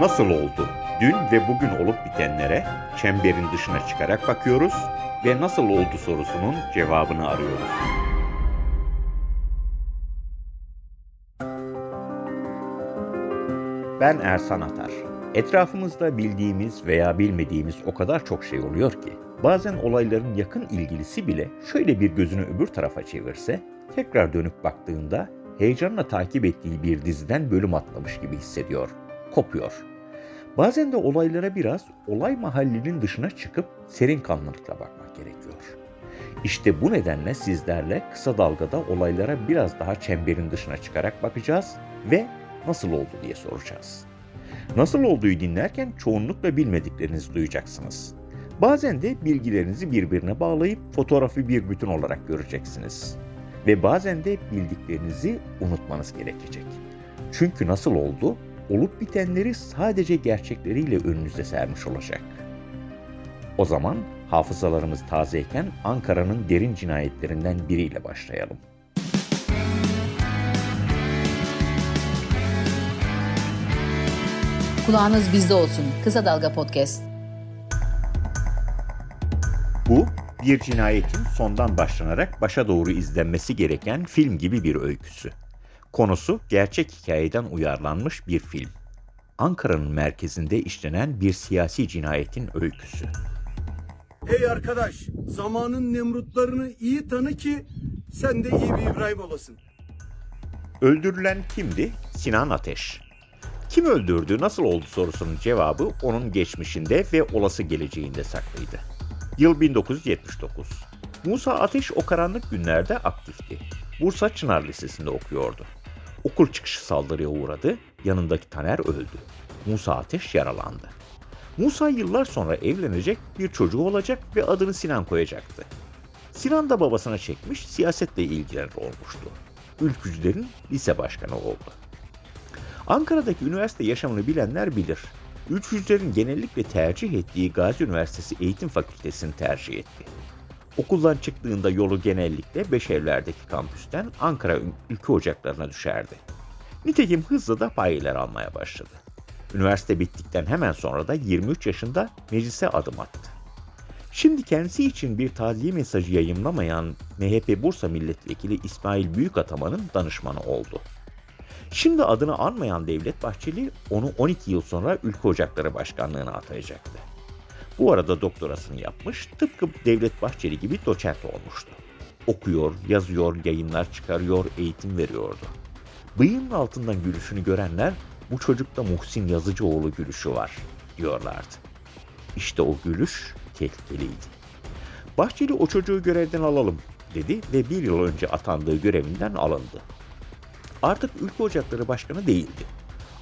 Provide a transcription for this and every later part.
Nasıl oldu? Dün ve bugün olup bitenlere çemberin dışına çıkarak bakıyoruz ve nasıl oldu sorusunun cevabını arıyoruz. Ben Ersan Atar. Etrafımızda bildiğimiz veya bilmediğimiz o kadar çok şey oluyor ki, bazen olayların yakın ilgilisi bile şöyle bir gözünü öbür tarafa çevirse, tekrar dönüp baktığında heyecanla takip ettiği bir diziden bölüm atlamış gibi hissediyor, kopuyor. Bazen de olaylara biraz olay mahallinin dışına çıkıp serin kanlılıkla bakmak gerekiyor. İşte bu nedenle sizlerle Kısa Dalga'da olaylara biraz daha çemberin dışına çıkarak bakacağız ve nasıl oldu diye soracağız. Nasıl olduğu dinlerken çoğunlukla bilmediklerinizi duyacaksınız. Bazen de bilgilerinizi birbirine bağlayıp fotoğrafı bir bütün olarak göreceksiniz. Ve bazen de bildiklerinizi unutmanız gerekecek. Çünkü nasıl oldu, olup bitenleri sadece gerçekleriyle önünüze sermiş olacak. O zaman hafızalarımız tazeyken Ankara'nın derin cinayetlerinden biriyle başlayalım. Kulağınız bizde olsun. Kısa Dalga Podcast. Bu, bir cinayetin sondan başlanarak başa doğru izlenmesi gereken film gibi bir öyküsü. Konusu gerçek hikayeden uyarlanmış bir film. Ankara'nın merkezinde işlenen bir siyasi cinayetin öyküsü. Hey arkadaş, zamanın Nemrutlarını iyi tanı ki sen de iyi bir İbrahim olasın. Öldürülen kimdi? Sinan Ateş. Kim öldürdü, nasıl oldu sorusunun cevabı onun geçmişinde ve olası geleceğinde saklıydı. Yıl 1979. Musa Ateş o karanlık günlerde aktifti. Bursa Çınar Lisesi'nde okuyordu. Okul çıkışı saldırıya uğradı, yanındaki Taner öldü. Musa Ateş yaralandı. Musa yıllar sonra evlenecek, bir çocuğu olacak ve adını Sinan koyacaktı. Sinan da babasına çekmiş, siyasetle ilgilenir olmuştu. Ülkücülerin lise başkanı oldu. Ankara'daki üniversite yaşamını bilenler bilir. Ülkücülerin genellikle tercih ettiği Gazi Üniversitesi Eğitim Fakültesini tercih etti. Okuldan çıktığında yolu genellikle Beşevler'deki kampüsten Ankara Ülkü Ocakları'na düşerdi. Nitekim hızla da payeler almaya başladı. Üniversite bittikten hemen sonra da 23 yaşında meclise adım attı. Şimdi kendisi için bir taziye mesajı yayımlamayan MHP Bursa Milletvekili İsmail Büyükataman'ın danışmanı oldu. Şimdi adını anmayan Devlet Bahçeli onu 12 yıl sonra Ülkü Ocakları Başkanlığı'na atayacaktı. Bu arada doktorasını yapmış, tıpkı Devlet Bahçeli gibi doçent olmuştu. Okuyor, yazıyor, yayınlar çıkarıyor, eğitim veriyordu. Bıyığının altından gülüşünü görenler, bu çocukta Muhsin Yazıcıoğlu gülüşü var, diyorlardı. İşte o gülüş tehlikeliydi. Bahçeli o çocuğu görevden alalım dedi ve bir yıl önce atandığı görevinden alındı. Artık Ülkü Ocakları Başkanı değildi.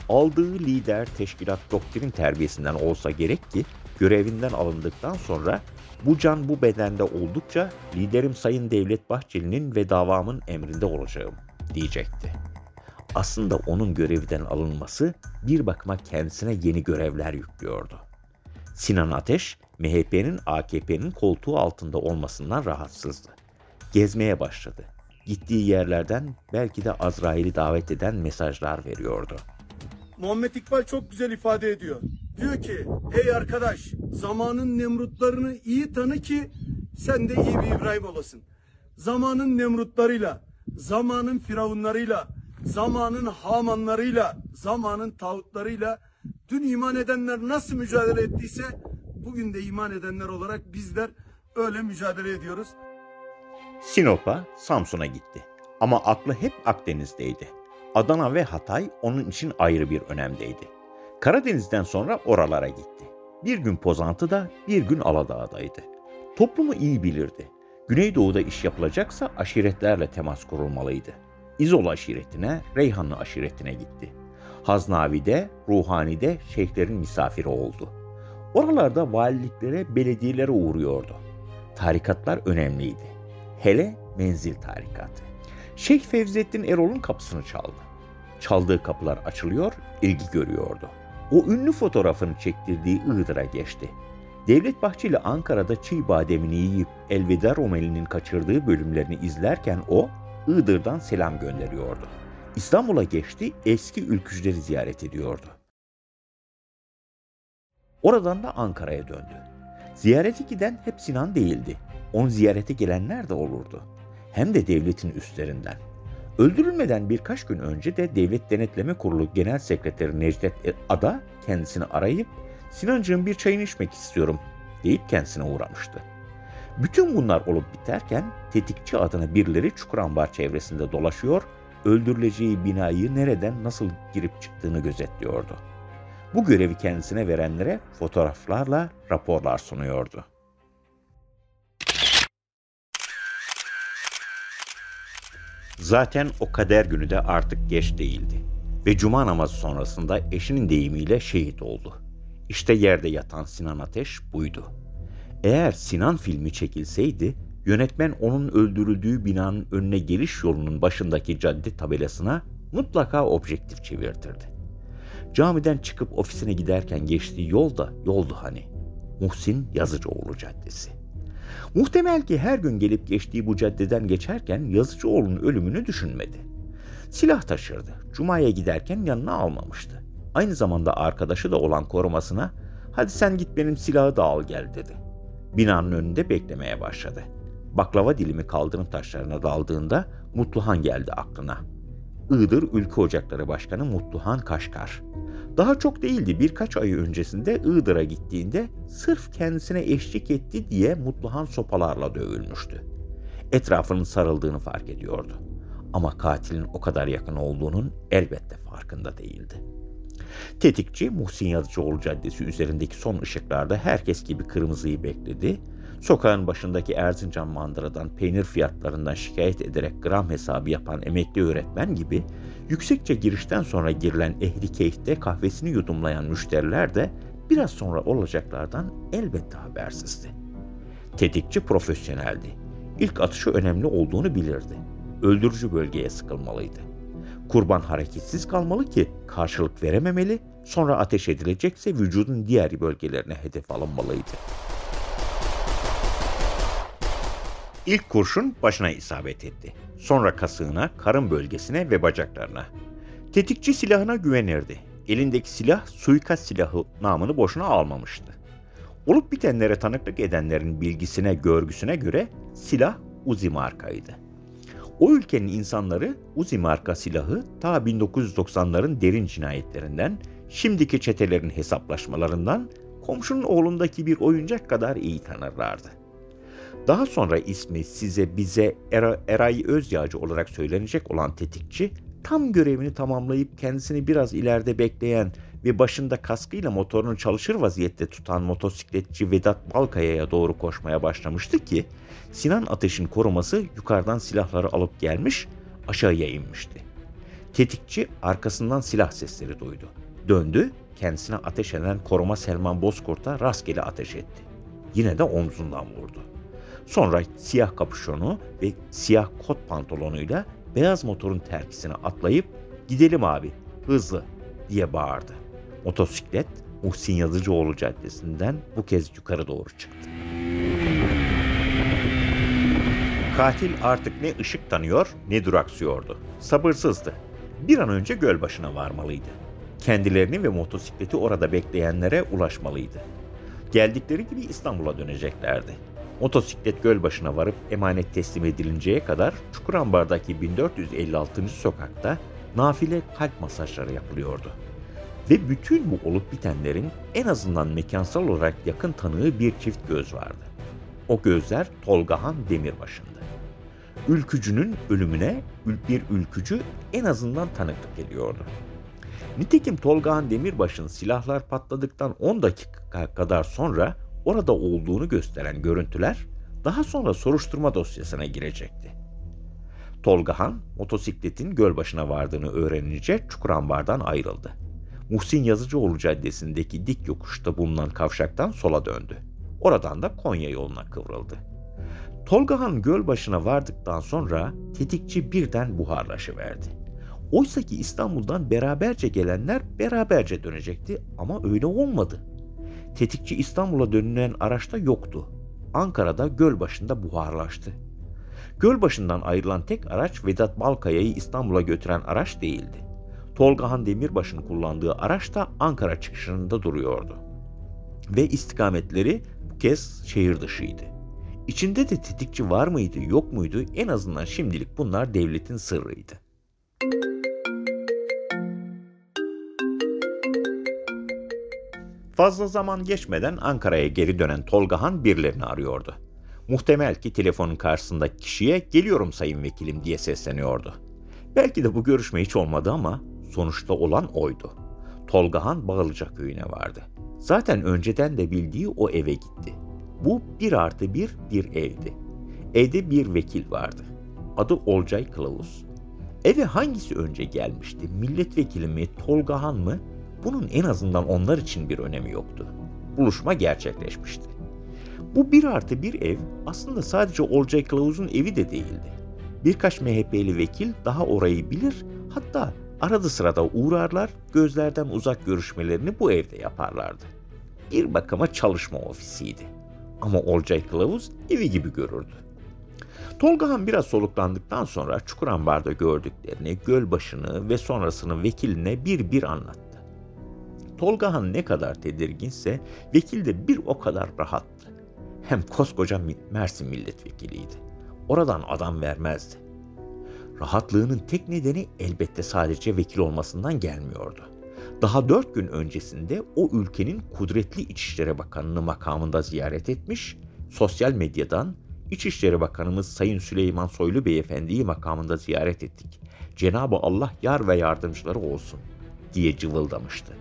Aldığı lider, teşkilat, doktrin terbiyesinden olsa gerek ki görevinden alındıktan sonra bu can bu bedende oldukça liderim Sayın Devlet Bahçeli'nin ve davamın emrinde olacağım diyecekti. Aslında onun görevden alınması bir bakıma kendisine yeni görevler yüklüyordu. Sinan Ateş, MHP'nin AKP'nin koltuğu altında olmasından rahatsızdı. Gezmeye başladı. Gittiği yerlerden belki de Azrail'i davet eden mesajlar veriyordu. Muhammed İkbal çok güzel ifade ediyor. Diyor ki, hey arkadaş, zamanın Nemrutlarını iyi tanı ki sen de iyi bir İbrahim olasın. Zamanın Nemrutlarıyla, zamanın Firavunlarıyla, zamanın Hamanlarıyla, zamanın Tağutlarıyla dün iman edenler nasıl mücadele ettiyse bugün de iman edenler olarak bizler öyle mücadele ediyoruz. Sinop'a, Samsun'a gitti. Ama aklı hep Akdeniz'deydi. Adana ve Hatay onun için ayrı bir önemdeydi. Karadeniz'den sonra oralara gitti. Bir gün Pozantı'da, bir gün Aladağ'daydı. Toplumu iyi bilirdi. Güneydoğu'da iş yapılacaksa aşiretlerle temas kurulmalıydı. İzola aşiretine, Reyhanlı aşiretine gitti. Haznavi'de, Ruhani'de şeyhlerin misafiri oldu. Oralarda valiliklere, belediyelere uğruyordu. Tarikatlar önemliydi. Hele Menzil Tarikatı. Şeyh Fevzettin Erol'un kapısını çaldı. Çaldığı kapılar açılıyor, ilgi görüyordu. O ünlü fotoğrafını çektirdiği Iğdır'a geçti. Devlet Bahçeli Ankara'da çiğ bademini yiyip Elveda Romeli'nin kaçırdığı bölümlerini izlerken o, Iğdır'dan selam gönderiyordu. İstanbul'a geçti, eski ülkücüleri ziyaret ediyordu. Oradan da Ankara'ya döndü. Ziyarete giden hep Sinan değildi. Onu ziyarete gelenler de olurdu. Hem de devletin üstlerinden. Öldürülmeden birkaç gün önce de Devlet Denetleme Kurulu Genel Sekreteri Necdet Ada kendisini arayıp "Sinancığım bir çayını içmek istiyorum" deyip kendisine uğramıştı. Bütün bunlar olup biterken tetikçi adına birileri Çukurambar çevresinde dolaşıyor, öldürüleceği binayı nereden nasıl girip çıktığını gözetliyordu. Bu görevi kendisine verenlere fotoğraflarla raporlar sunuyordu. Zaten o kader günü de artık geç değildi ve cuma namazı sonrasında eşinin deyimiyle şehit oldu. İşte yerde yatan Sinan Ateş buydu. Eğer Sinan filmi çekilseydi, yönetmen onun öldürüldüğü binanın önüne geliş yolunun başındaki cadde tabelasına mutlaka objektif çevirtirdi. Camiden çıkıp ofisine giderken geçtiği yol da yoldu hani. Muhsin Yazıcıoğlu Caddesi. Muhtemel ki her gün gelip geçtiği bu caddeden geçerken Yazıcıoğlu'nun ölümünü düşünmedi. Silah taşırdı. Cuma'ya giderken yanına almamıştı. Aynı zamanda arkadaşı da olan korumasına "Hadi sen git benim silahı da al gel" dedi. Binanın önünde beklemeye başladı. Baklava dilimi kaldırım taşlarına daldığında Mutluhan geldi aklına. Iğdır Ülke Ocakları Başkanı Mutluhan Kaşkar. Daha çok değildi, birkaç ay öncesinde Iğdır'a gittiğinde sırf kendisine eşlik etti diye Mutluhan sopalarla dövülmüştü. Etrafının sarıldığını fark ediyordu. Ama katilin o kadar yakın olduğunun elbette farkında değildi. Tetikçi Muhsin Yazıcıoğlu Caddesi üzerindeki son ışıklarda herkes gibi kırmızıyı bekledi. Sokağın başındaki Erzincan mandıradan peynir fiyatlarından şikayet ederek gram hesabı yapan emekli öğretmen gibi yüksekçe girişten sonra girilen ehli keyifte kahvesini yudumlayan müşteriler de biraz sonra olacaklardan elbette habersizdi. Tetikçi profesyoneldi. İlk atışı önemli olduğunu bilirdi. Öldürücü bölgeye sıkılmalıydı. Kurban hareketsiz kalmalı ki karşılık verememeli, sonra ateş edilecekse vücudun diğer bölgelerine hedef alınmalıydı. İlk kurşun başına isabet etti. Sonra kasığına, karın bölgesine ve bacaklarına. Tetikçi silahına güvenirdi. Elindeki silah suikast silahı namını boşuna almamıştı. Olup bitenlere tanıklık edenlerin bilgisine, görgüsüne göre silah Uzi markaydı. O ülkenin insanları Uzi marka silahı ta 1990'ların derin cinayetlerinden, şimdiki çetelerin hesaplaşmalarından, komşunun oğlundaki bir oyuncak kadar iyi tanırlardı. Daha sonra ismi size bize Eray Özyağcı olarak söylenecek olan tetikçi, tam görevini tamamlayıp kendisini biraz ileride bekleyen ve başında kaskıyla motorunu çalışır vaziyette tutan motosikletçi Vedat Balkaya'ya doğru koşmaya başlamıştı ki Sinan Ateş'in koruması yukarıdan silahları alıp gelmiş, aşağıya inmişti. Tetikçi arkasından silah sesleri duydu. Döndü, kendisine ateş eden koruma Selman Bozkurt'a rastgele ateş etti. Yine de omzundan vurdu. Sonra siyah kapüşonu ve siyah kot pantolonuyla beyaz motorun terkisine atlayıp "Gidelim abi, hızlı" diye bağırdı. Motosiklet Muhsin Yazıcıoğlu Caddesi'nden bu kez yukarı doğru çıktı. Katil artık ne ışık tanıyor ne duraksıyordu. Sabırsızdı. Bir an önce Gölbaşı'na varmalıydı. Kendilerini ve motosikleti orada bekleyenlere ulaşmalıydı. Geldikleri gibi İstanbul'a döneceklerdi. Motosiklet Gölbaşı'na varıp emanet teslim edilinceye kadar Çukurambar'daki 1456. sokakta nafile kalp masajları yapılıyordu. Ve bütün bu olup bitenlerin en azından mekansal olarak yakın tanığı bir çift göz vardı. O gözler Tolga Han Demirbaş'ındı. Ülkücünün ölümüne bir ülkücü en azından tanıklık ediyordu. Nitekim Tolga Han Demirbaş'ın silahlar patladıktan 10 dakika kadar sonra orada olduğunu gösteren görüntüler daha sonra soruşturma dosyasına girecekti. Tolga Han, motosikletin Gölbaşı'na vardığını öğrenince Çukurambar'dan ayrıldı. Muhsin Yazıcıoğlu Caddesi'ndeki dik yokuşta bulunan kavşaktan sola döndü. Oradan da Konya yoluna kıvrıldı. Tolga Han Gölbaşı'na vardıktan sonra tetikçi birden buharlaşıverdi. Oysaki İstanbul'dan beraberce gelenler beraberce dönecekti ama öyle olmadı. Tetikçi İstanbul'a dönülen araçta yoktu. Ankara'da Gölbaşı'nda buharlaştı. Gölbaşı'ndan ayrılan tek araç Vedat Balkaya'yı İstanbul'a götüren araç değildi. Tolga Han Demirbaş'ın kullandığı araç da Ankara çıkışında duruyordu. ve istikametleri bu kez şehir dışıydı. İçinde de tetikçi var mıydı, yok muydu? En azından şimdilik bunlar devletin sırrıydı. Fazla zaman geçmeden Ankara'ya geri dönen Tolga Han birilerini arıyordu. Muhtemel ki telefonun karşısındaki kişiye "Geliyorum sayın vekilim" diye sesleniyordu. Belki de bu görüşme hiç olmadı ama sonuçta olan oydu. Tolga Han Bağlıca köyüne vardı. Zaten önceden de bildiği o eve gitti. Bu 1+1 bir evdi. Evde bir vekil vardı. Adı Olcay Kılavuz. Eve hangisi önce gelmişti? Milletvekili mi, Tolga Han mı? Bunun en azından onlar için bir önemi yoktu. Buluşma gerçekleşmişti. Bu 1+1 ev aslında sadece Olcay Kılavuz'un evi de değildi. Birkaç MHP'li vekil daha orayı bilir, hatta arada sırada uğrarlar, gözlerden uzak görüşmelerini bu evde yaparlardı. Bir bakıma çalışma ofisiydi. Ama Olcay Kılavuz evi gibi görürdü. Tolga Han biraz soluklandıktan sonra Çukurambar'da gördüklerini, Gölbaşı'nı ve sonrasını vekiline bir bir anlattı. Tolga Han ne kadar tedirginse vekil de bir o kadar rahattı. Hem koskoca Mersin milletvekiliydi. Oradan adam vermezdi. Rahatlığının tek nedeni elbette sadece vekil olmasından gelmiyordu. Daha 4 gün öncesinde o ülkenin kudretli İçişleri Bakanı'nı makamında ziyaret etmiş, sosyal medyadan "İçişleri Bakanımız Sayın Süleyman Soylu Beyefendi'yi makamında ziyaret ettik. Cenab-ı Allah yar ve yardımcıları olsun" diye cıvıldamıştı.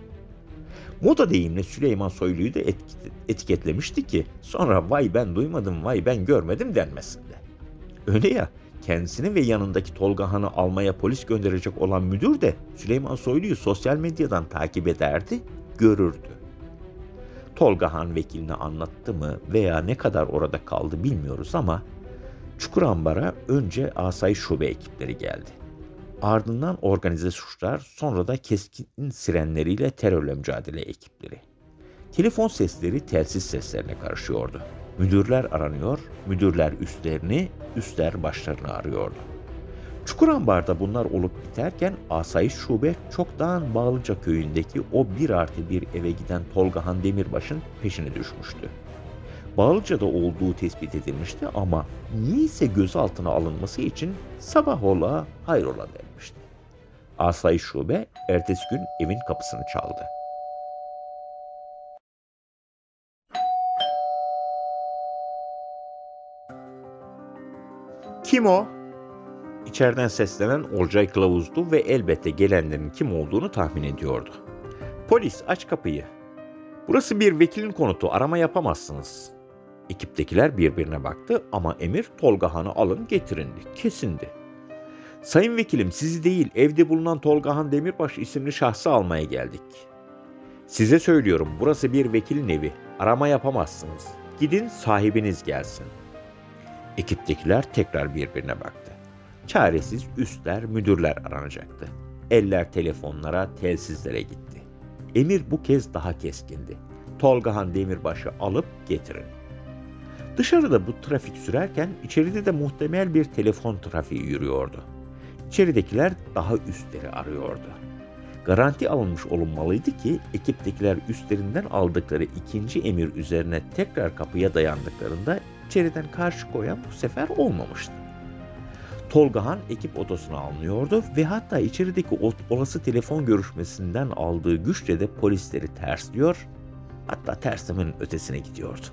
Moda deyimle Süleyman Soylu'yu da etiketlemişti ki sonra "vay ben duymadım, vay ben görmedim" denmesin de. Öyle ya, kendisini ve yanındaki Tolga Han'ı almaya polis gönderecek olan müdür de Süleyman Soylu'yu sosyal medyadan takip ederdi, görürdü. Tolga Han vekiline anlattı mı veya ne kadar orada kaldı bilmiyoruz ama Çukurambar'a önce asayiş şube ekipleri geldi. Ardından organize suçlar, sonra da keskin sirenleriyle terörle mücadele ekipleri. Telefon sesleri telsiz seslerine karışıyordu. Müdürler aranıyor, müdürler üstlerini, üstler başlarını arıyordu. Çukurambar'da bunlar olup biterken asayiş şube çoktan Bağlıca köyündeki o 1+1 eve giden Tolga Han Demirbaş'ın peşine düşmüştü. Bağlıca'da olduğu tespit edilmişti ama niyeyse gözaltına alınması için "sabah ola, hayrola" denmişti. Asayiş şube ertesi gün evin kapısını çaldı. "Kim o?" İçeriden seslenen Olcay Kılavuz'du ve elbette gelenlerin kim olduğunu tahmin ediyordu. "Polis, aç kapıyı. Burası bir vekilin konutu, arama yapamazsınız." Ekiptekiler birbirine baktı ama emir "Tolga Han'ı alın getirin" kesindi. "Sayın vekilim, sizi değil evde bulunan Tolga Han Demirbaş isimli şahsı almaya geldik." "Size söylüyorum, burası bir vekilin evi, arama yapamazsınız. Gidin sahibiniz gelsin." Ekiptekiler tekrar birbirine baktı. Çaresiz üstler, müdürler aranacaktı. Eller telefonlara, telsizlere gitti. Emir bu kez daha keskindi. "Tolga Han Demirbaş'ı alıp getirin." Dışarıda bu trafik sürerken içeride de muhtemel bir telefon trafiği yürüyordu. İçeridekiler daha üstleri arıyordu. Garanti alınmış olunmalıydı ki ekiptekiler üstlerinden aldıkları ikinci emir üzerine tekrar kapıya dayandıklarında içeriden karşı koyan bu sefer olmamıştı. Tolga Han ekip otosuna alınıyordu ve hatta içerideki olası telefon görüşmesinden aldığı güçle de polisleri tersliyor, hatta terslemenin ötesine gidiyordu.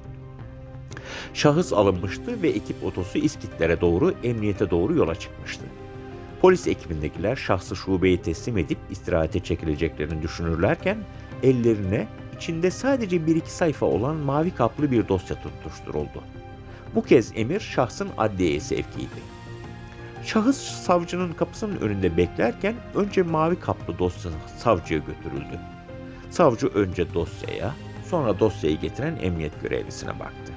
Şahıs alınmıştı ve ekip otosu İskitlere doğru, emniyete doğru yola çıkmıştı. Polis ekibindekiler şahsı şubeye teslim edip istirahate çekileceklerini düşünürlerken ellerine içinde sadece 1-2 sayfa olan mavi kaplı bir dosya tutuşturuldu. Bu kez emir şahsın adliyeye sevkiydi. Şahıs savcının kapısının önünde beklerken önce mavi kaplı dosya savcıya götürüldü. Savcı önce dosyaya, sonra dosyayı getiren emniyet görevlisine baktı.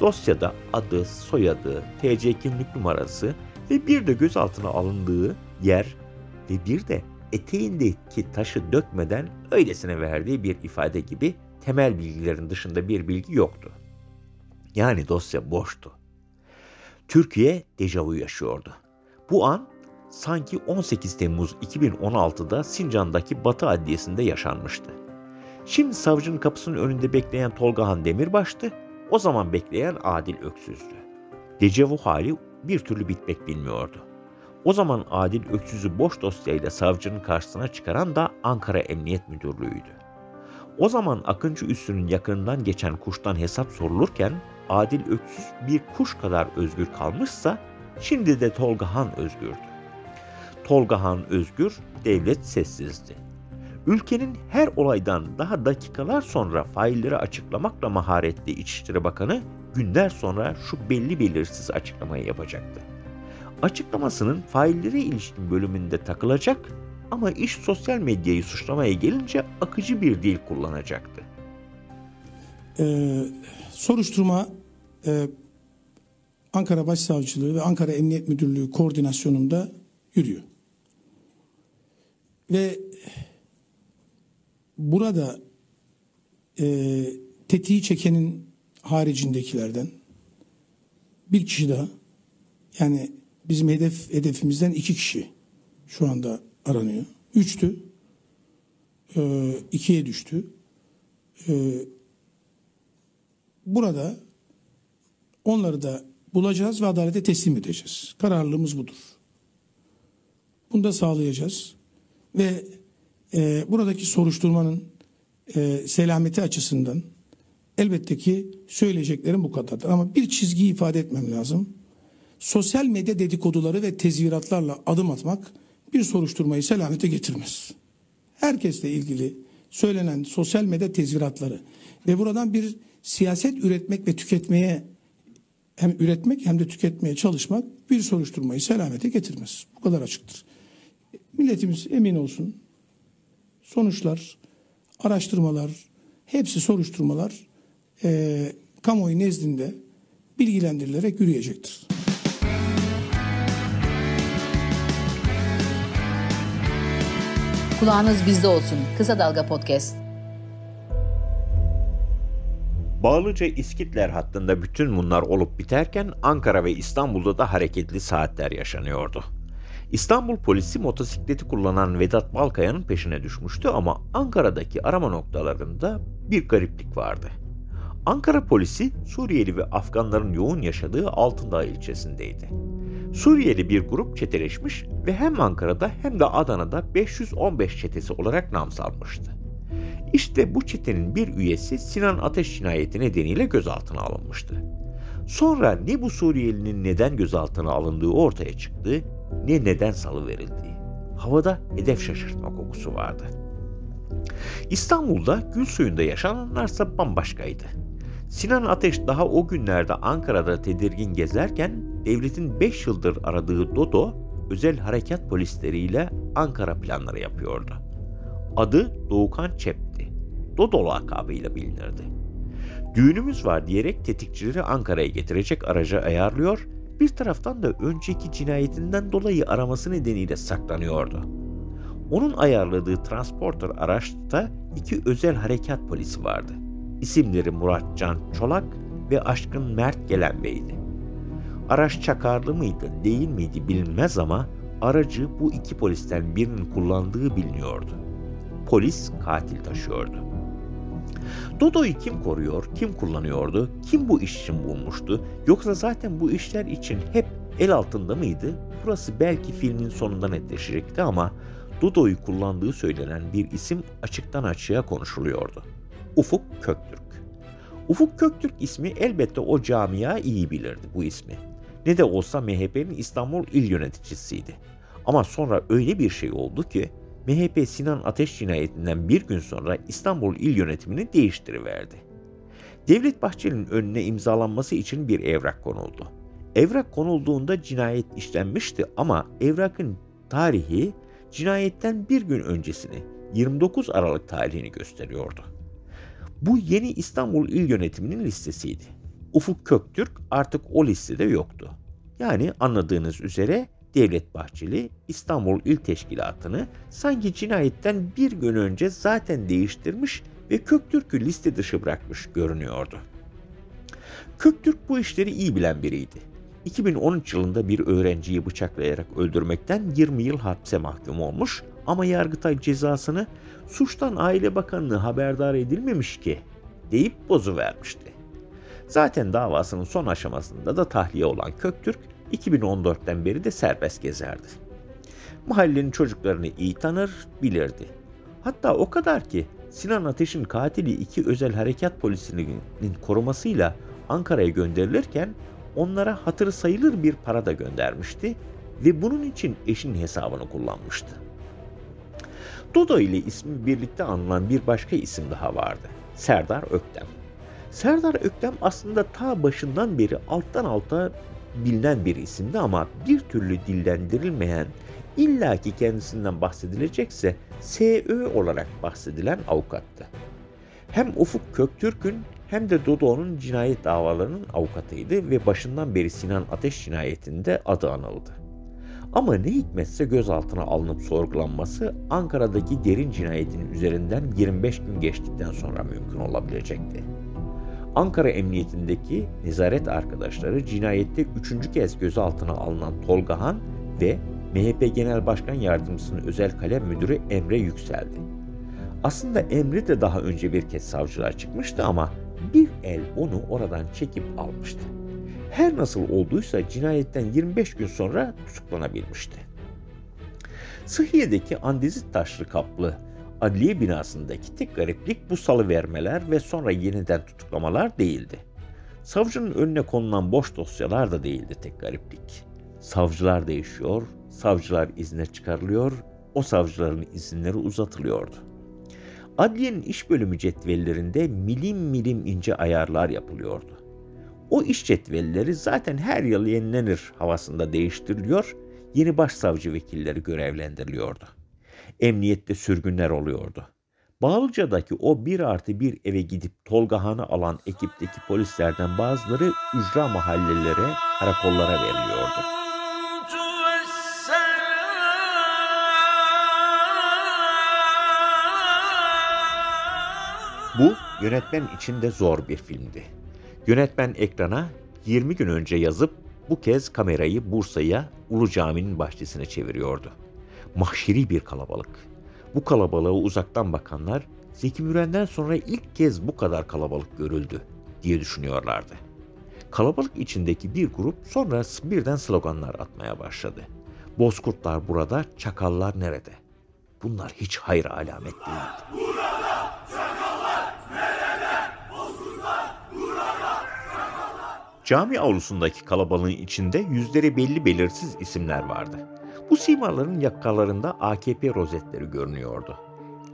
Dosyada adı, soyadı, TC kimlik numarası ve bir de gözaltına alındığı yer ve bir de eteğindeki taşı dökmeden öylesine verdiği bir ifade gibi temel bilgilerin dışında bir bilgi yoktu. Yani dosya boştu. Türkiye dejavu yaşıyordu. Bu an sanki 18 Temmuz 2016'da Sincan'daki Batı Adliyesi'nde yaşanmıştı. Şimdi savcının kapısının önünde bekleyen Tolga Han Demirbaş'tı, o zaman bekleyen Adil Öksüz'dü. Dejavu hali bir türlü bitmek bilmiyordu. O zaman Adil Öksüz'ü boş dosyayla savcının karşısına çıkaran da Ankara Emniyet Müdürlüğü'ydü. O zaman Akıncı Üssü'nün yakınından geçen kuştan hesap sorulurken Adil Öksüz bir kuş kadar özgür kalmışsa şimdi de Tolga Han özgürdü. Tolga Han özgür, devlet sessizdi. Ülkenin her olaydan daha dakikalar sonra failleri açıklamakla maharetli İçişleri Bakanı günler sonra şu belli belirsiz açıklamayı yapacaktı. Açıklamasının faillere ilişkin bölümünde takılacak ama iş sosyal medyayı suçlamaya gelince akıcı bir dil kullanacaktı. Soruşturma Ankara Başsavcılığı ve Ankara Emniyet Müdürlüğü koordinasyonunda yürüyor. Ve burada tetiği çekenin haricindekilerden bir kişi daha, yani bizim hedefimizden iki kişi şu anda aranıyor. Üçtü, ikiye düştü. Burada onları da bulacağız ve adalete teslim edeceğiz. Kararlılığımız budur. Bunu da sağlayacağız. Ve buradaki soruşturmanın selameti açısından elbette ki söyleyeceklerim bu kadardır. Ama bir çizgiyi ifade etmem lazım. Sosyal medya dedikoduları ve tezviratlarla adım atmak bir soruşturmayı selamete getirmez. Herkesle ilgili söylenen sosyal medya tezviratları ve buradan bir siyaset üretmek ve tüketmeye, hem üretmek hem de tüketmeye çalışmak bir soruşturmayı selamete getirmez. Bu kadar açıktır. Milletimiz emin olsun, sonuçlar, araştırmalar, hepsi soruşturmalar kamuoyu nezdinde bilgilendirilerek yürüyecektir. Kulağınız bizde olsun. Kısa Dalga Podcast. Bağlıca İskitler hattında bütün bunlar olup biterken Ankara ve İstanbul'da da hareketli saatler yaşanıyordu. İstanbul polisi motosikleti kullanan Vedat Balkaya'nın peşine düşmüştü ama Ankara'daki arama noktalarında bir gariplik vardı. Ankara polisi Suriyeli ve Afganların yoğun yaşadığı Altındağ ilçesindeydi. Suriyeli bir grup çeteleşmiş ve hem Ankara'da hem de Adana'da 515 çetesi olarak nam salmıştı. İşte bu çetenin bir üyesi Sinan Ateş cinayeti nedeniyle gözaltına alınmıştı. Sonra ne bu Suriyelinin neden gözaltına alındığı ortaya çıktı, ne neden salıverildiği. Havada hedef şaşırtma kokusu vardı. İstanbul'da Gülsuyu'nda yaşananlarsa bambaşkaydı. Sinan Ateş daha o günlerde Ankara'da tedirgin gezerken devletin 5 yıldır aradığı Dodo özel harekat polisleriyle Ankara planları yapıyordu. Adı Doğukan Çep'ti. Dodo lakabıyla bilinirdi. Düğünümüz var diyerek tetikçileri Ankara'ya getirecek aracı ayarlıyor, bir taraftan da önceki cinayetinden dolayı araması nedeniyle saklanıyordu. Onun ayarladığı transporter araçta iki özel harekat polisi vardı. İsimleri Murat Can Çolak ve Aşkın Mert Gelenbey'di. Araç çakarlı mıydı, değil miydi bilinmez ama aracı bu iki polisten birinin kullandığı biliniyordu. Polis katil taşıyordu. Dodo'yu kim koruyor, kim kullanıyordu, kim bu iş için bulmuştu, yoksa zaten bu işler için hep el altında mıydı? Burası belki filmin sonunda netleşecekti ama Dodo'yu kullandığı söylenen bir isim açıktan açığa konuşuluyordu. Ufuk Köktürk. Ufuk Köktürk ismi elbette o camia iyi bilirdi bu ismi. Ne de olsa MHP'nin İstanbul il yöneticisiydi. Ama sonra öyle bir şey oldu ki MHP Sinan Ateş cinayetinden bir gün sonra İstanbul il yönetimini değiştiriverdi. Devlet Bahçeli'nin önüne imzalanması için bir evrak konuldu. Evrak konulduğunda cinayet işlenmişti ama evrakın tarihi cinayetten bir gün öncesini, 29 Aralık tarihini gösteriyordu. Bu yeni İstanbul İl Yönetimi'nin listesiydi. Ufuk Köktürk artık o listede yoktu. Yani anladığınız üzere Devlet Bahçeli İstanbul İl Teşkilatı'nı sanki cinayetten bir gün önce zaten değiştirmiş ve Köktürk'ü liste dışı bırakmış görünüyordu. Köktürk bu işleri iyi bilen biriydi. 2013 yılında bir öğrenciyi bıçaklayarak öldürmekten 20 yıl hapse mahkum olmuş Ama Yargıtay cezasını suçtan Aile Bakanlığı haberdar edilmemiş ki deyip bozuvermişti. Zaten davasının son aşamasında da tahliye olan Köktürk 2014'ten beri de serbest gezerdi. Mahallenin çocuklarını iyi tanır, bilirdi. Hatta o kadar ki Sinan Ateş'in katili iki özel harekat polisinin korumasıyla Ankara'ya gönderilirken onlara hatırı sayılır bir para da göndermişti ve bunun için eşinin hesabını kullanmıştı. Dodo ile ismi birlikte anılan bir başka isim daha vardı. Serdar Öktem. Serdar Öktem aslında ta başından beri alttan alta bilinen bir isimdi ama bir türlü dillendirilmeyen, illaki kendisinden bahsedilecekse SÖ olarak bahsedilen avukattı. Hem Ufuk Köktürk'ün hem de Dodo'nun cinayet davalarının avukatıydı ve başından beri Sinan Ateş cinayetinde adı anıldı. Ama ne hikmetse gözaltına alınıp sorgulanması Ankara'daki derin cinayetin üzerinden 25 gün geçtikten sonra mümkün olabilecekti. Ankara Emniyetindeki nezaret arkadaşları cinayette 3. kez gözaltına alınan Tolga Han ve MHP Genel Başkan Yardımcısı'nın özel kalem müdürü Emre Yüksel'di. Aslında Emre de daha önce bir kez savcılığa çıkmıştı ama bir el onu oradan çekip almıştı. Her nasıl olduysa cinayetten 25 gün sonra tutuklanabilmişti. Sıhhiye'deki andezit taşlı kaplı adliye binasındaki tek gariplik bu salıvermeler ve sonra yeniden tutuklamalar değildi. Savcının önüne konulan boş dosyalar da değildi tek gariplik. Savcılar değişiyor, savcılar izne çıkarılıyor, o savcıların izinleri uzatılıyordu. Adliyenin iş bölümü cetvellerinde milim milim ince ayarlar yapılıyordu. O iş cetvelleri zaten her yıl yenilenir havasında değiştiriliyor, yeni başsavcı vekilleri görevlendiriliyordu. Emniyette sürgünler oluyordu. Bağlıca'daki o 1+1 eve gidip Tolga Han'ı alan ekipteki polislerden bazıları ücra mahallelere, karakollara veriliyordu. Bu yönetmen için de zor bir filmdi. Yönetmen ekrana 20 gün önce yazıp bu kez kamerayı Bursa'ya Ulu Cami'nin bahçesine çeviriyordu. Mahşeri bir kalabalık. Bu kalabalığa uzaktan bakanlar Zeki Müren'den sonra ilk kez bu kadar kalabalık görüldü diye düşünüyorlardı. Kalabalık içindeki bir grup sonra birden sloganlar atmaya başladı. Bozkurtlar burada, çakallar nerede? Bunlar hiç hayra alamet değildi. Cami avlusundaki kalabalığın içinde yüzleri belli belirsiz isimler vardı. Bu simaların yakalarında AKP rozetleri görünüyordu.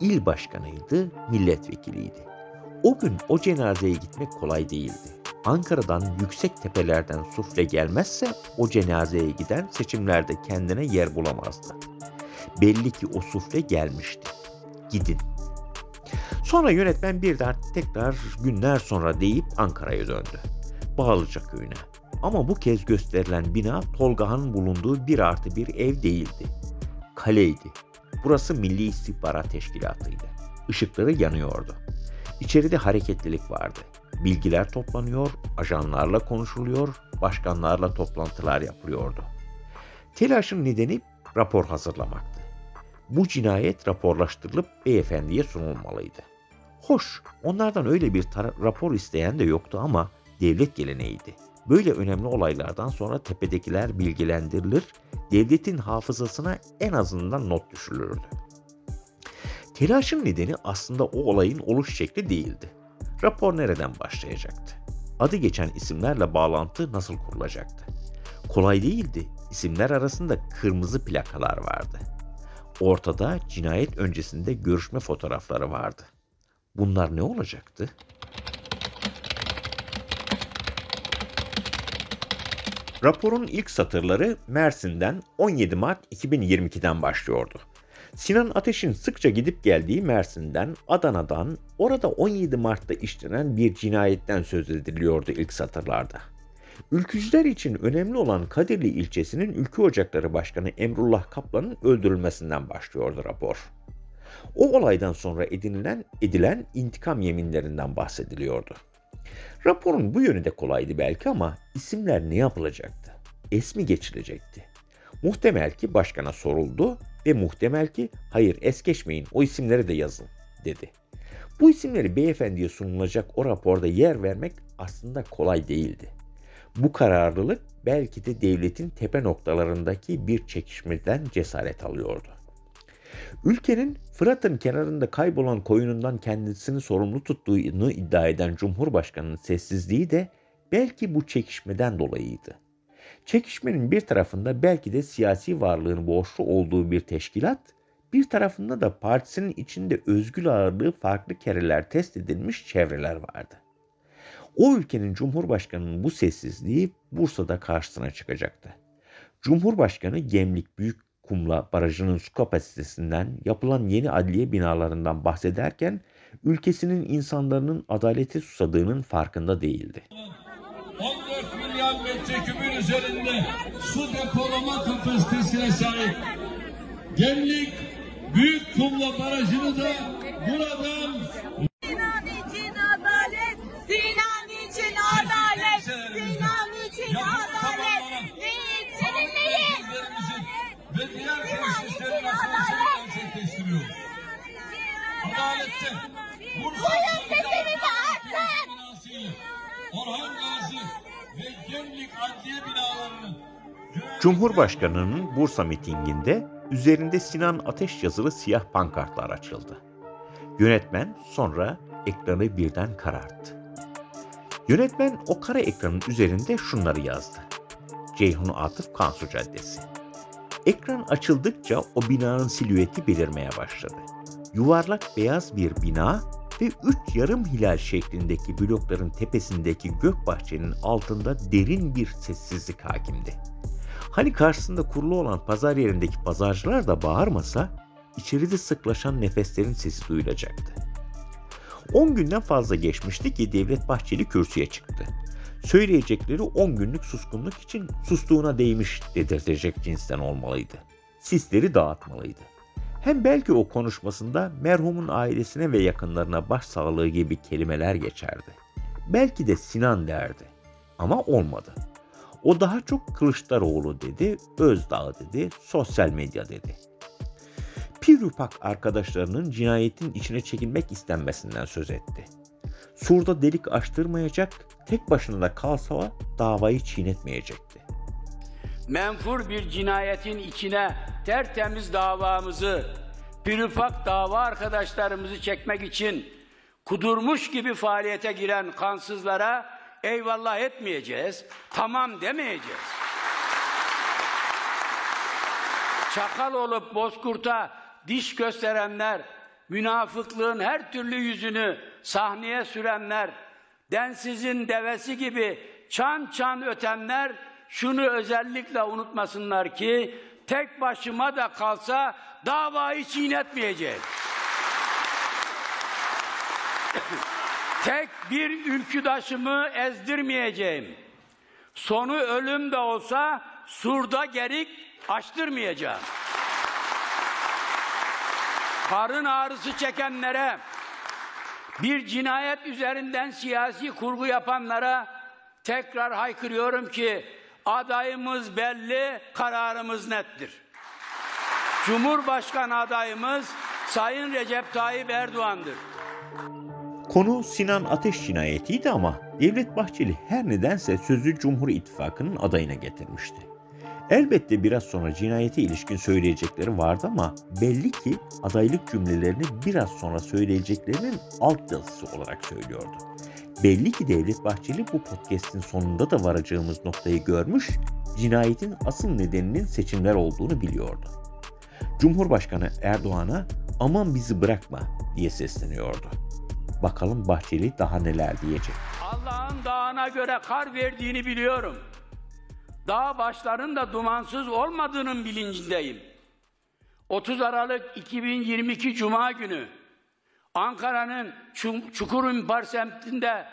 İl başkanıydı, milletvekiliydi. O gün o cenazeye gitmek kolay değildi. Ankara'dan yüksek tepelerden sufle gelmezse o cenazeye giden seçimlerde kendine yer bulamazdı. Belli ki o sufle gelmişti. Gidin. Sonra yönetmen birden tekrar günler sonra deyip Ankara'ya döndü. Bağlıca köyüne. Ama bu kez gösterilen bina Tolga Han'ın bulunduğu 1+1 ev değildi. Kaleydi. Burası Milli İstihbarat Teşkilatı'ydı. Işıkları yanıyordu. İçeride hareketlilik vardı. Bilgiler toplanıyor, ajanlarla konuşuluyor, başkanlarla toplantılar yapılıyordu. Telaşın nedeni rapor hazırlamaktı. Bu cinayet raporlaştırılıp beyefendiye sunulmalıydı. Hoş, onlardan öyle bir rapor isteyen de yoktu ama devlet geleneğiydi. Böyle önemli olaylardan sonra tepedekiler bilgilendirilir, devletin hafızasına en azından not düşülürdü. Telaşın nedeni aslında o olayın oluş şekli değildi. Rapor nereden başlayacaktı? Adı geçen isimlerle bağlantı nasıl kurulacaktı? Kolay değildi. İsimler arasında kırmızı plakalar vardı. Ortada cinayet öncesinde görüşme fotoğrafları vardı. Bunlar ne olacaktı? Raporun ilk satırları Mersin'den 17 Mart 2022'den başlıyordu. Sinan Ateş'in sıkça gidip geldiği Mersin'den, Adana'dan, orada 17 Mart'ta işlenen bir cinayetten söz ediliyordu ilk satırlarda. Ülkücüler için önemli olan Kadirli ilçesinin Ülkü Ocakları Başkanı Emrullah Kaplan'ın öldürülmesinden başlıyordu rapor. O olaydan sonra edilen intikam yeminlerinden bahsediliyordu. Raporun bu yönü de kolaydı belki ama isimler ne yapılacaktı? Es mi geçilecekti? Muhtemel ki başkana soruldu, ve muhtemel ki hayır es geçmeyin o isimleri de yazın dedi. Bu isimleri beyefendiye sunulacak o raporda yer vermek aslında kolay değildi. Bu kararlılık belki de devletin tepe noktalarındaki bir çekişmeden cesaret alıyordu. Ülkenin Fırat'ın kenarında kaybolan koyunundan kendisini sorumlu tuttuğunu iddia eden Cumhurbaşkanı'nın sessizliği de belki bu çekişmeden dolayıydı. Çekişmenin bir tarafında belki de siyasi varlığını borçlu olduğu bir teşkilat, bir tarafında da partisinin içinde özgür ağırlığı farklı kereler test edilmiş çevreler vardı. O ülkenin Cumhurbaşkanı'nın bu sessizliği Bursa'da karşısına çıkacaktı. Cumhurbaşkanı Gemlik Büyükkumla Barajı'nın su kapasitesinden, yapılan yeni adliye binalarından bahsederken ülkesinin insanların adaleti susadığının farkında değildi. 14 milyon metrekübün üzerinde su depolama kapasitesine sahip Gemlik Büyükkumla Barajı'nı da buradan... Sinan için adalet! Sinan için adalet! Sinan için adalet! Neyi için neyi? Ve diğer tesislerin açılışını gerçekleştiriyor. Adalette Bursa'nın sesini açın! Orhan Gazi ve Gemlik adliye binalarının... Cumhurbaşkanı'nın Bursa mitinginde üzerinde Sinan Ateş yazılı siyah pankartlar açıldı. Yönetmen sonra ekranı birden kararttı. Yönetmen o kara ekranın üzerinde şunları yazdı. Ceyhun Atıf Kansu Caddesi. Ekran açıldıkça o binanın silüeti belirmeye başladı. Yuvarlak beyaz bir bina ve 3 yarım hilal şeklindeki blokların tepesindeki Gökbahçe'nin altında derin bir sessizlik hakimdi. Hani karşısında kurulu olan pazar yerindeki pazarcılar da bağırmasa, içeride sıklaşan nefeslerin sesi duyulacaktı. 10 günden fazla geçmişti ki Devlet Bahçeli kürsüye çıktı. Söyleyecekleri 10 günlük suskunluk için sustuğuna değmiş dedirtecek cinsten olmalıydı. Sisleri dağıtmalıydı. Hem belki o konuşmasında merhumun ailesine ve yakınlarına başsağlığı gibi kelimeler geçerdi. Belki de Sinan derdi. Ama olmadı. O daha çok Kılıçdaroğlu dedi, Özdağ dedi, sosyal medya dedi. Pirüpak arkadaşlarının cinayetin içine çekilmek istenmesinden söz etti. Surda delik açtırmayacak, tek başına da kalsa davayı çiğnetmeyecekti. Menfur bir cinayetin içine tertemiz davamızı, pirüpak dava arkadaşlarımızı çekmek için kudurmuş gibi faaliyete giren kansızlara eyvallah etmeyeceğiz, tamam demeyeceğiz. Çakal olup bozkurta diş gösterenler, münafıklığın her türlü yüzünü sahneye sürenler, densizin devesi gibi çan çan ötenler şunu özellikle unutmasınlar ki tek başıma da kalsa davayı çiğnetmeyeceğiz. Tek bir ülküdaşımı ezdirmeyeceğim. Sonu ölüm de olsa surda gerik açtırmayacağım. Karın ağrısı çekenlere, bir cinayet üzerinden siyasi kurgu yapanlara tekrar haykırıyorum ki adayımız belli, kararımız nettir. Cumhurbaşkanı adayımız Sayın Recep Tayyip Erdoğan'dır. Konu Sinan Ateş cinayetiydi ama Devlet Bahçeli her nedense sözü Cumhur İttifakı'nın adayına getirmişti. Elbette biraz sonra cinayete ilişkin söyleyecekleri vardı ama belli ki adaylık cümlelerini biraz sonra söyleyeceklerinin altyazısı olarak söylüyordu. Belli ki Devlet Bahçeli bu podcast'in sonunda da varacağımız noktayı görmüş, cinayetin asıl nedeninin seçimler olduğunu biliyordu. Cumhurbaşkanı Erdoğan'a "Aman bizi bırakma" diye sesleniyordu. Bakalım Bahçeli daha neler diyecek. Allah'ın dağına göre kar verdiğini biliyorum. Dağ başların da dumansız olmadığının bilincindeyim. 30 Aralık 2022 Cuma günü Ankara'nın Çukurambar semtinde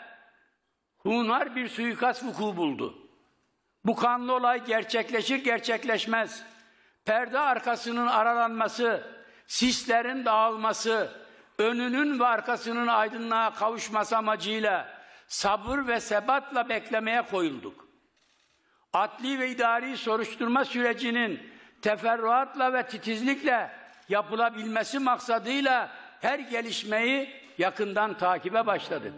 Hunhar bir suikast vuku buldu. Bu kanlı olay gerçekleşir gerçekleşmez perde arkasının aralanması, sislerin dağılması, önünün ve arkasının aydınlığa kavuşması amacıyla sabır ve sebatla beklemeye koyulduk. Adli ve idari soruşturma sürecinin teferruatla ve titizlikle yapılabilmesi maksadıyla her gelişmeyi yakından takibe başladık.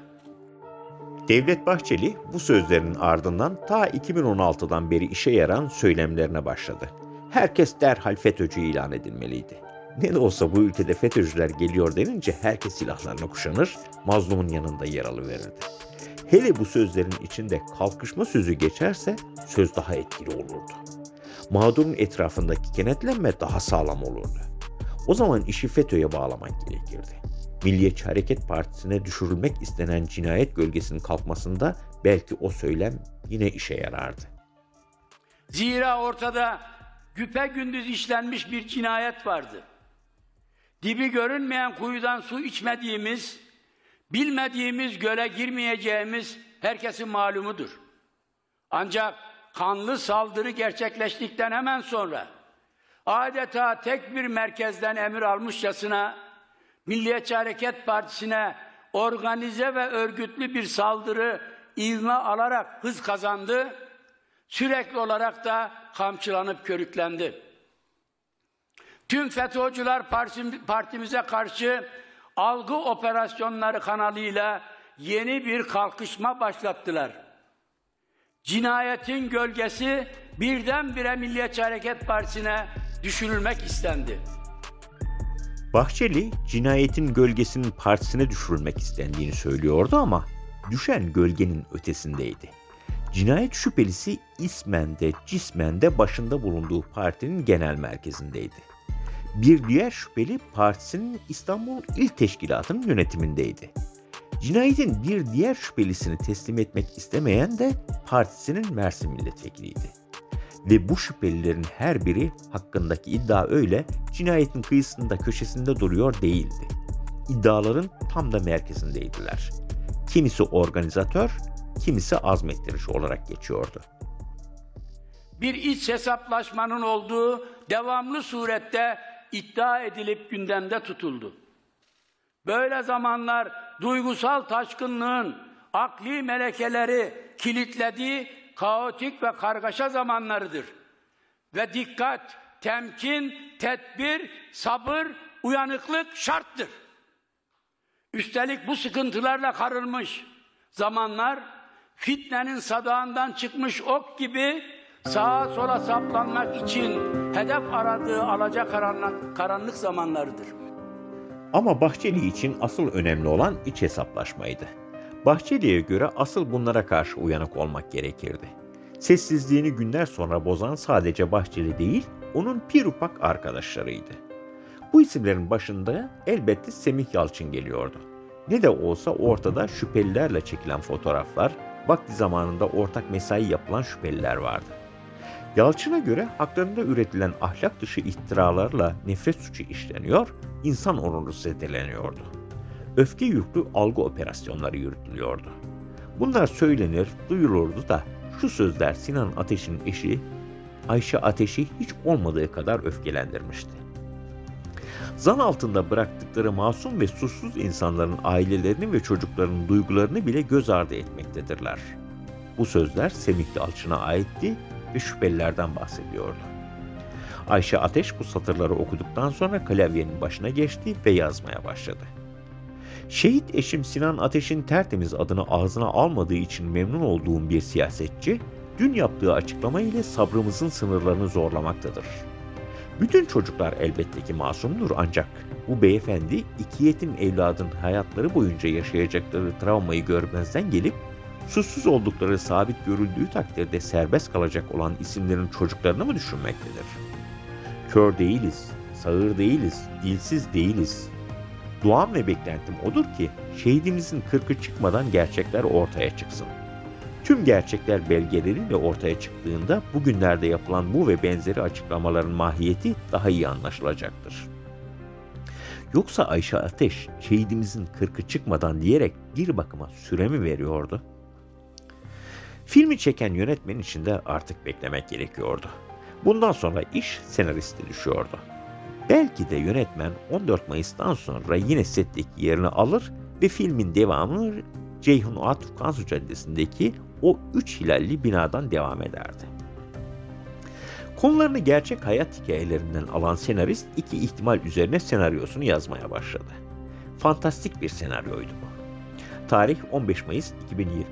Devlet Bahçeli bu sözlerinin ardından ta 2016'dan beri işe yaran söylemlerine başladı. Herkes derhal FETÖ'cü ilan edilmeliydi. Ne de olsa bu ülkede FETÖ'cüler geliyor denince herkes silahlarını kuşanır, mazlumun yanında yer alıverirdi. Hele bu sözlerin içinde kalkışma sözü geçerse söz daha etkili olurdu. Mağdurun etrafındaki kenetlenme daha sağlam olurdu. O zaman işi FETÖ'ye bağlamak gerekirdi. Milliyetçi Hareket Partisi'ne düşürülmek istenen cinayet gölgesinin kalkmasında belki o söylem yine işe yarardı. Zira ortada güpegündüz işlenmiş bir cinayet vardı. Dibi görünmeyen kuyudan su içmediğimiz, bilmediğimiz göle girmeyeceğimiz herkesin malumudur. Ancak kanlı saldırı gerçekleştikten hemen sonra adeta tek bir merkezden emir almışçasına Milliyetçi Hareket Partisi'ne organize ve örgütlü bir saldırı ivme alarak hız kazandı, sürekli olarak da kamçılanıp körüklendi. Tüm FETÖ'cüler partimize karşı algı operasyonları kanalıyla yeni bir kalkışma başlattılar. Cinayetin gölgesi birdenbire Milliyetçi Hareket Partisi'ne düşürülmek istendi. Bahçeli, cinayetin gölgesinin partisine düşürülmek istendiğini söylüyordu ama düşen gölgenin ötesindeydi. Cinayet şüphelisi ismen de cismen de başında bulunduğu partinin genel merkezindeydi. Bir diğer şüpheli partisinin İstanbul İl Teşkilatı'nın yönetimindeydi. Cinayetin bir diğer şüphelisini teslim etmek istemeyen de partisinin Mersin milletvekiliydi. Ve bu şüphelilerin her biri hakkındaki iddia öyle cinayetin kıyısında köşesinde duruyor değildi. İddiaların tam da merkezindeydiler. Kimisi organizatör, kimisi azmettirici olarak geçiyordu. Bir iç hesaplaşmanın olduğu devamlı surette iddia edilip gündemde tutuldu. Böyle zamanlar duygusal taşkınlığın akli melekeleri kilitlediği kaotik ve kargaşa zamanlarıdır. Ve dikkat, temkin, tedbir, sabır, uyanıklık şarttır. Üstelik bu sıkıntılarla karılmış zamanlar, fitnenin sadağından çıkmış ok gibi sağa sola saplanmak için hedef aradığı alacakaranlık zamanlarıdır. Ama Bahçeli için asıl önemli olan iç hesaplaşmaydı. Bahçeli'ye göre asıl bunlara karşı uyanık olmak gerekirdi. Sessizliğini günler sonra bozan sadece Bahçeli değil, onun pir ufak arkadaşlarıydı. Bu isimlerin başında elbette Semih Yalçın geliyordu. Ne de olsa ortada şüphelilerle çekilen fotoğraflar, vakti zamanında ortak mesai yapılan şüpheliler vardı. Yalçın'a göre haklarında üretilen ahlak dışı iftiralarla nefret suçu işleniyor, insan onuru zedeleniyordu. Öfke yüklü algı operasyonları yürütülüyordu. Bunlar söylenir, duyulurdu da şu sözler Sinan Ateş'in eşi Ayşe Ateş'i hiç olmadığı kadar öfkelendirmişti. Zan altında bıraktıkları masum ve suçsuz insanların ailelerini ve çocuklarının duygularını bile göz ardı etmektedirler. Bu sözler Semih Yalçın'a aitti ve şüphelilerden bahsediyordu. Ayşe Ateş bu satırları okuduktan sonra klavyenin başına geçti ve yazmaya başladı. Şehit eşim Sinan Ateş'in tertemiz adını ağzına almadığı için memnun olduğum bir siyasetçi, dün yaptığı açıklama ile sabrımızın sınırlarını zorlamaktadır. Bütün çocuklar elbette ki masumdur ancak bu beyefendi iki yetim evladın hayatları boyunca yaşayacakları travmayı görmezden gelip, suçsuz oldukları sabit görüldüğü takdirde serbest kalacak olan isimlerin çocuklarını mı düşünmektedir? Kör değiliz, sağır değiliz, dilsiz değiliz. Duam ve beklentim odur ki şehidimizin kırkı çıkmadan gerçekler ortaya çıksın. Tüm gerçekler belgeleriyle ortaya çıktığında bugünlerde yapılan bu ve benzeri açıklamaların mahiyeti daha iyi anlaşılacaktır. Yoksa Ayşe Ateş şehidimizin kırkı çıkmadan diyerek bir bakıma süre mi veriyordu? Filmi çeken yönetmen için de artık beklemek gerekiyordu. Bundan sonra iş senariste düşüyordu. Belki de yönetmen 14 Mayıs'tan sonra yine setteki yerini alır ve filmin devamını Ceyhun Atıf Kansu Caddesi'ndeki o üç hilalli binadan devam ederdi. Konularını gerçek hayat hikayelerinden alan senarist iki ihtimal üzerine senaryosunu yazmaya başladı. Fantastik bir senaryoydu bu. Tarih 15 Mayıs 2023.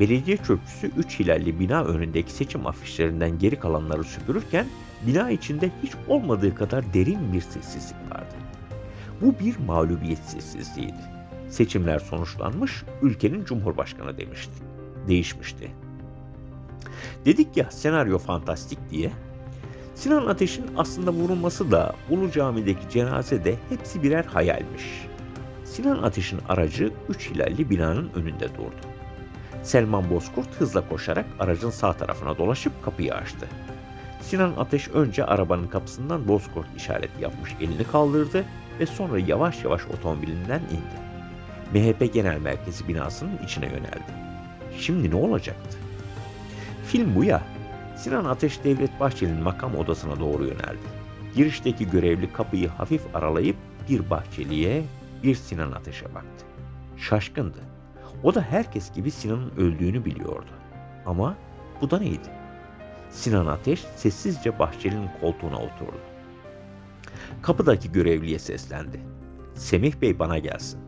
Belediye çöpçüsü 3 hilalli bina önündeki seçim afişlerinden geri kalanları süpürürken bina içinde hiç olmadığı kadar derin bir sessizlik vardı. Bu bir mağlubiyet sessizliğiydi. Seçimler sonuçlanmış, ülkenin cumhurbaşkanı değişmişti. Dedik ya, senaryo fantastik diye. Sinan Ateş'in aslında vurulması da, Ulu Cami'deki cenaze de hepsi birer hayalmiş. Sinan Ateş'in aracı 3 hilalli binanın önünde durdu. Selman Bozkurt hızla koşarak aracın sağ tarafına dolaşıp kapıyı açtı. Sinan Ateş önce arabanın kapısından Bozkurt işareti yapmış elini kaldırdı ve sonra yavaş yavaş otomobilinden indi. MHP Genel Merkezi binasının içine yöneldi. Şimdi ne olacaktı? Film bu ya. Sinan Ateş Devlet Bahçeli'nin makam odasına doğru yöneldi. Girişteki görevli kapıyı hafif aralayıp bir Bahçeli'ye, bir Sinan Ateş'e baktı. Şaşkındı. O da herkes gibi Sinan'ın öldüğünü biliyordu. Ama bu da neydi? Sinan Ateş sessizce Bahçeli'nin koltuğuna oturdu. Kapıdaki görevliye seslendi. "Semih Bey bana gelsin."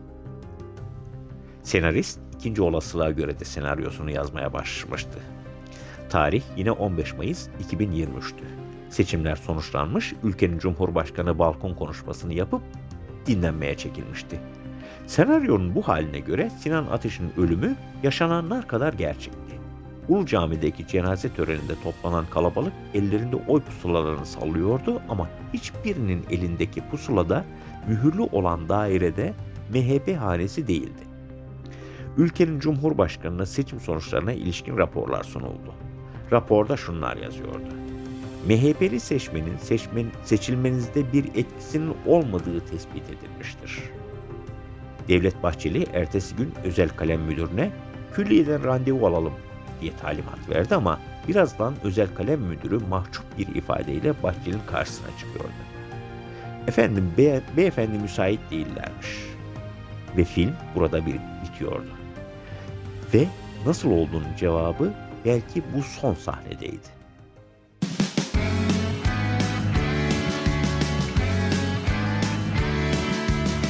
Senarist ikinci olasılığa göre de senaryosunu yazmaya başlamıştı. Tarih yine 15 Mayıs 2023'tü. Seçimler sonuçlanmış, ülkenin cumhurbaşkanı balkon konuşmasını yapıp dinlenmeye çekilmişti. Senaryonun bu haline göre Sinan Ateş'in ölümü yaşananlar kadar gerçekti. Ulu Cami'deki cenaze töreninde toplanan kalabalık ellerinde oy pusulalarını sallıyordu ama hiçbirinin elindeki pusulada mühürlü olan dairede MHP hanesi değildi. Ülkenin Cumhurbaşkanı'na seçim sonuçlarına ilişkin raporlar sunuldu. Raporda şunlar yazıyordu. MHP'li seçmenin seçilmenizde bir etkisinin olmadığı tespit edilmiştir. Devlet Bahçeli ertesi gün özel kalem müdürüne külliyeden randevu alalım diye talimat verdi ama birazdan özel kalem müdürü mahcup bir ifadeyle Bahçeli'nin karşısına çıkıyordu. Efendim beyefendi müsait değillermiş. Ve film burada bitiyordu. Ve nasıl olduğunun cevabı belki bu son sahnedeydi.